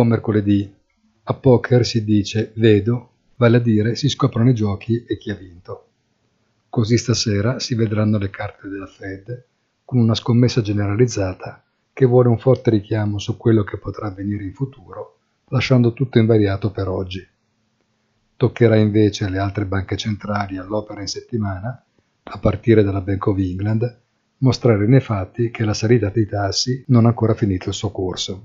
Buon mercoledì. A poker si dice vedo, vale a dire si scoprono i giochi e chi ha vinto. Così stasera si vedranno le carte della Fed con una scommessa generalizzata che vuole un forte richiamo su quello che potrà avvenire in futuro, lasciando tutto invariato per oggi. Toccherà invece alle altre banche centrali all'opera in settimana, a partire dalla Bank of England, mostrare nei fatti che la salita dei tassi non ha ancora finito il suo corso.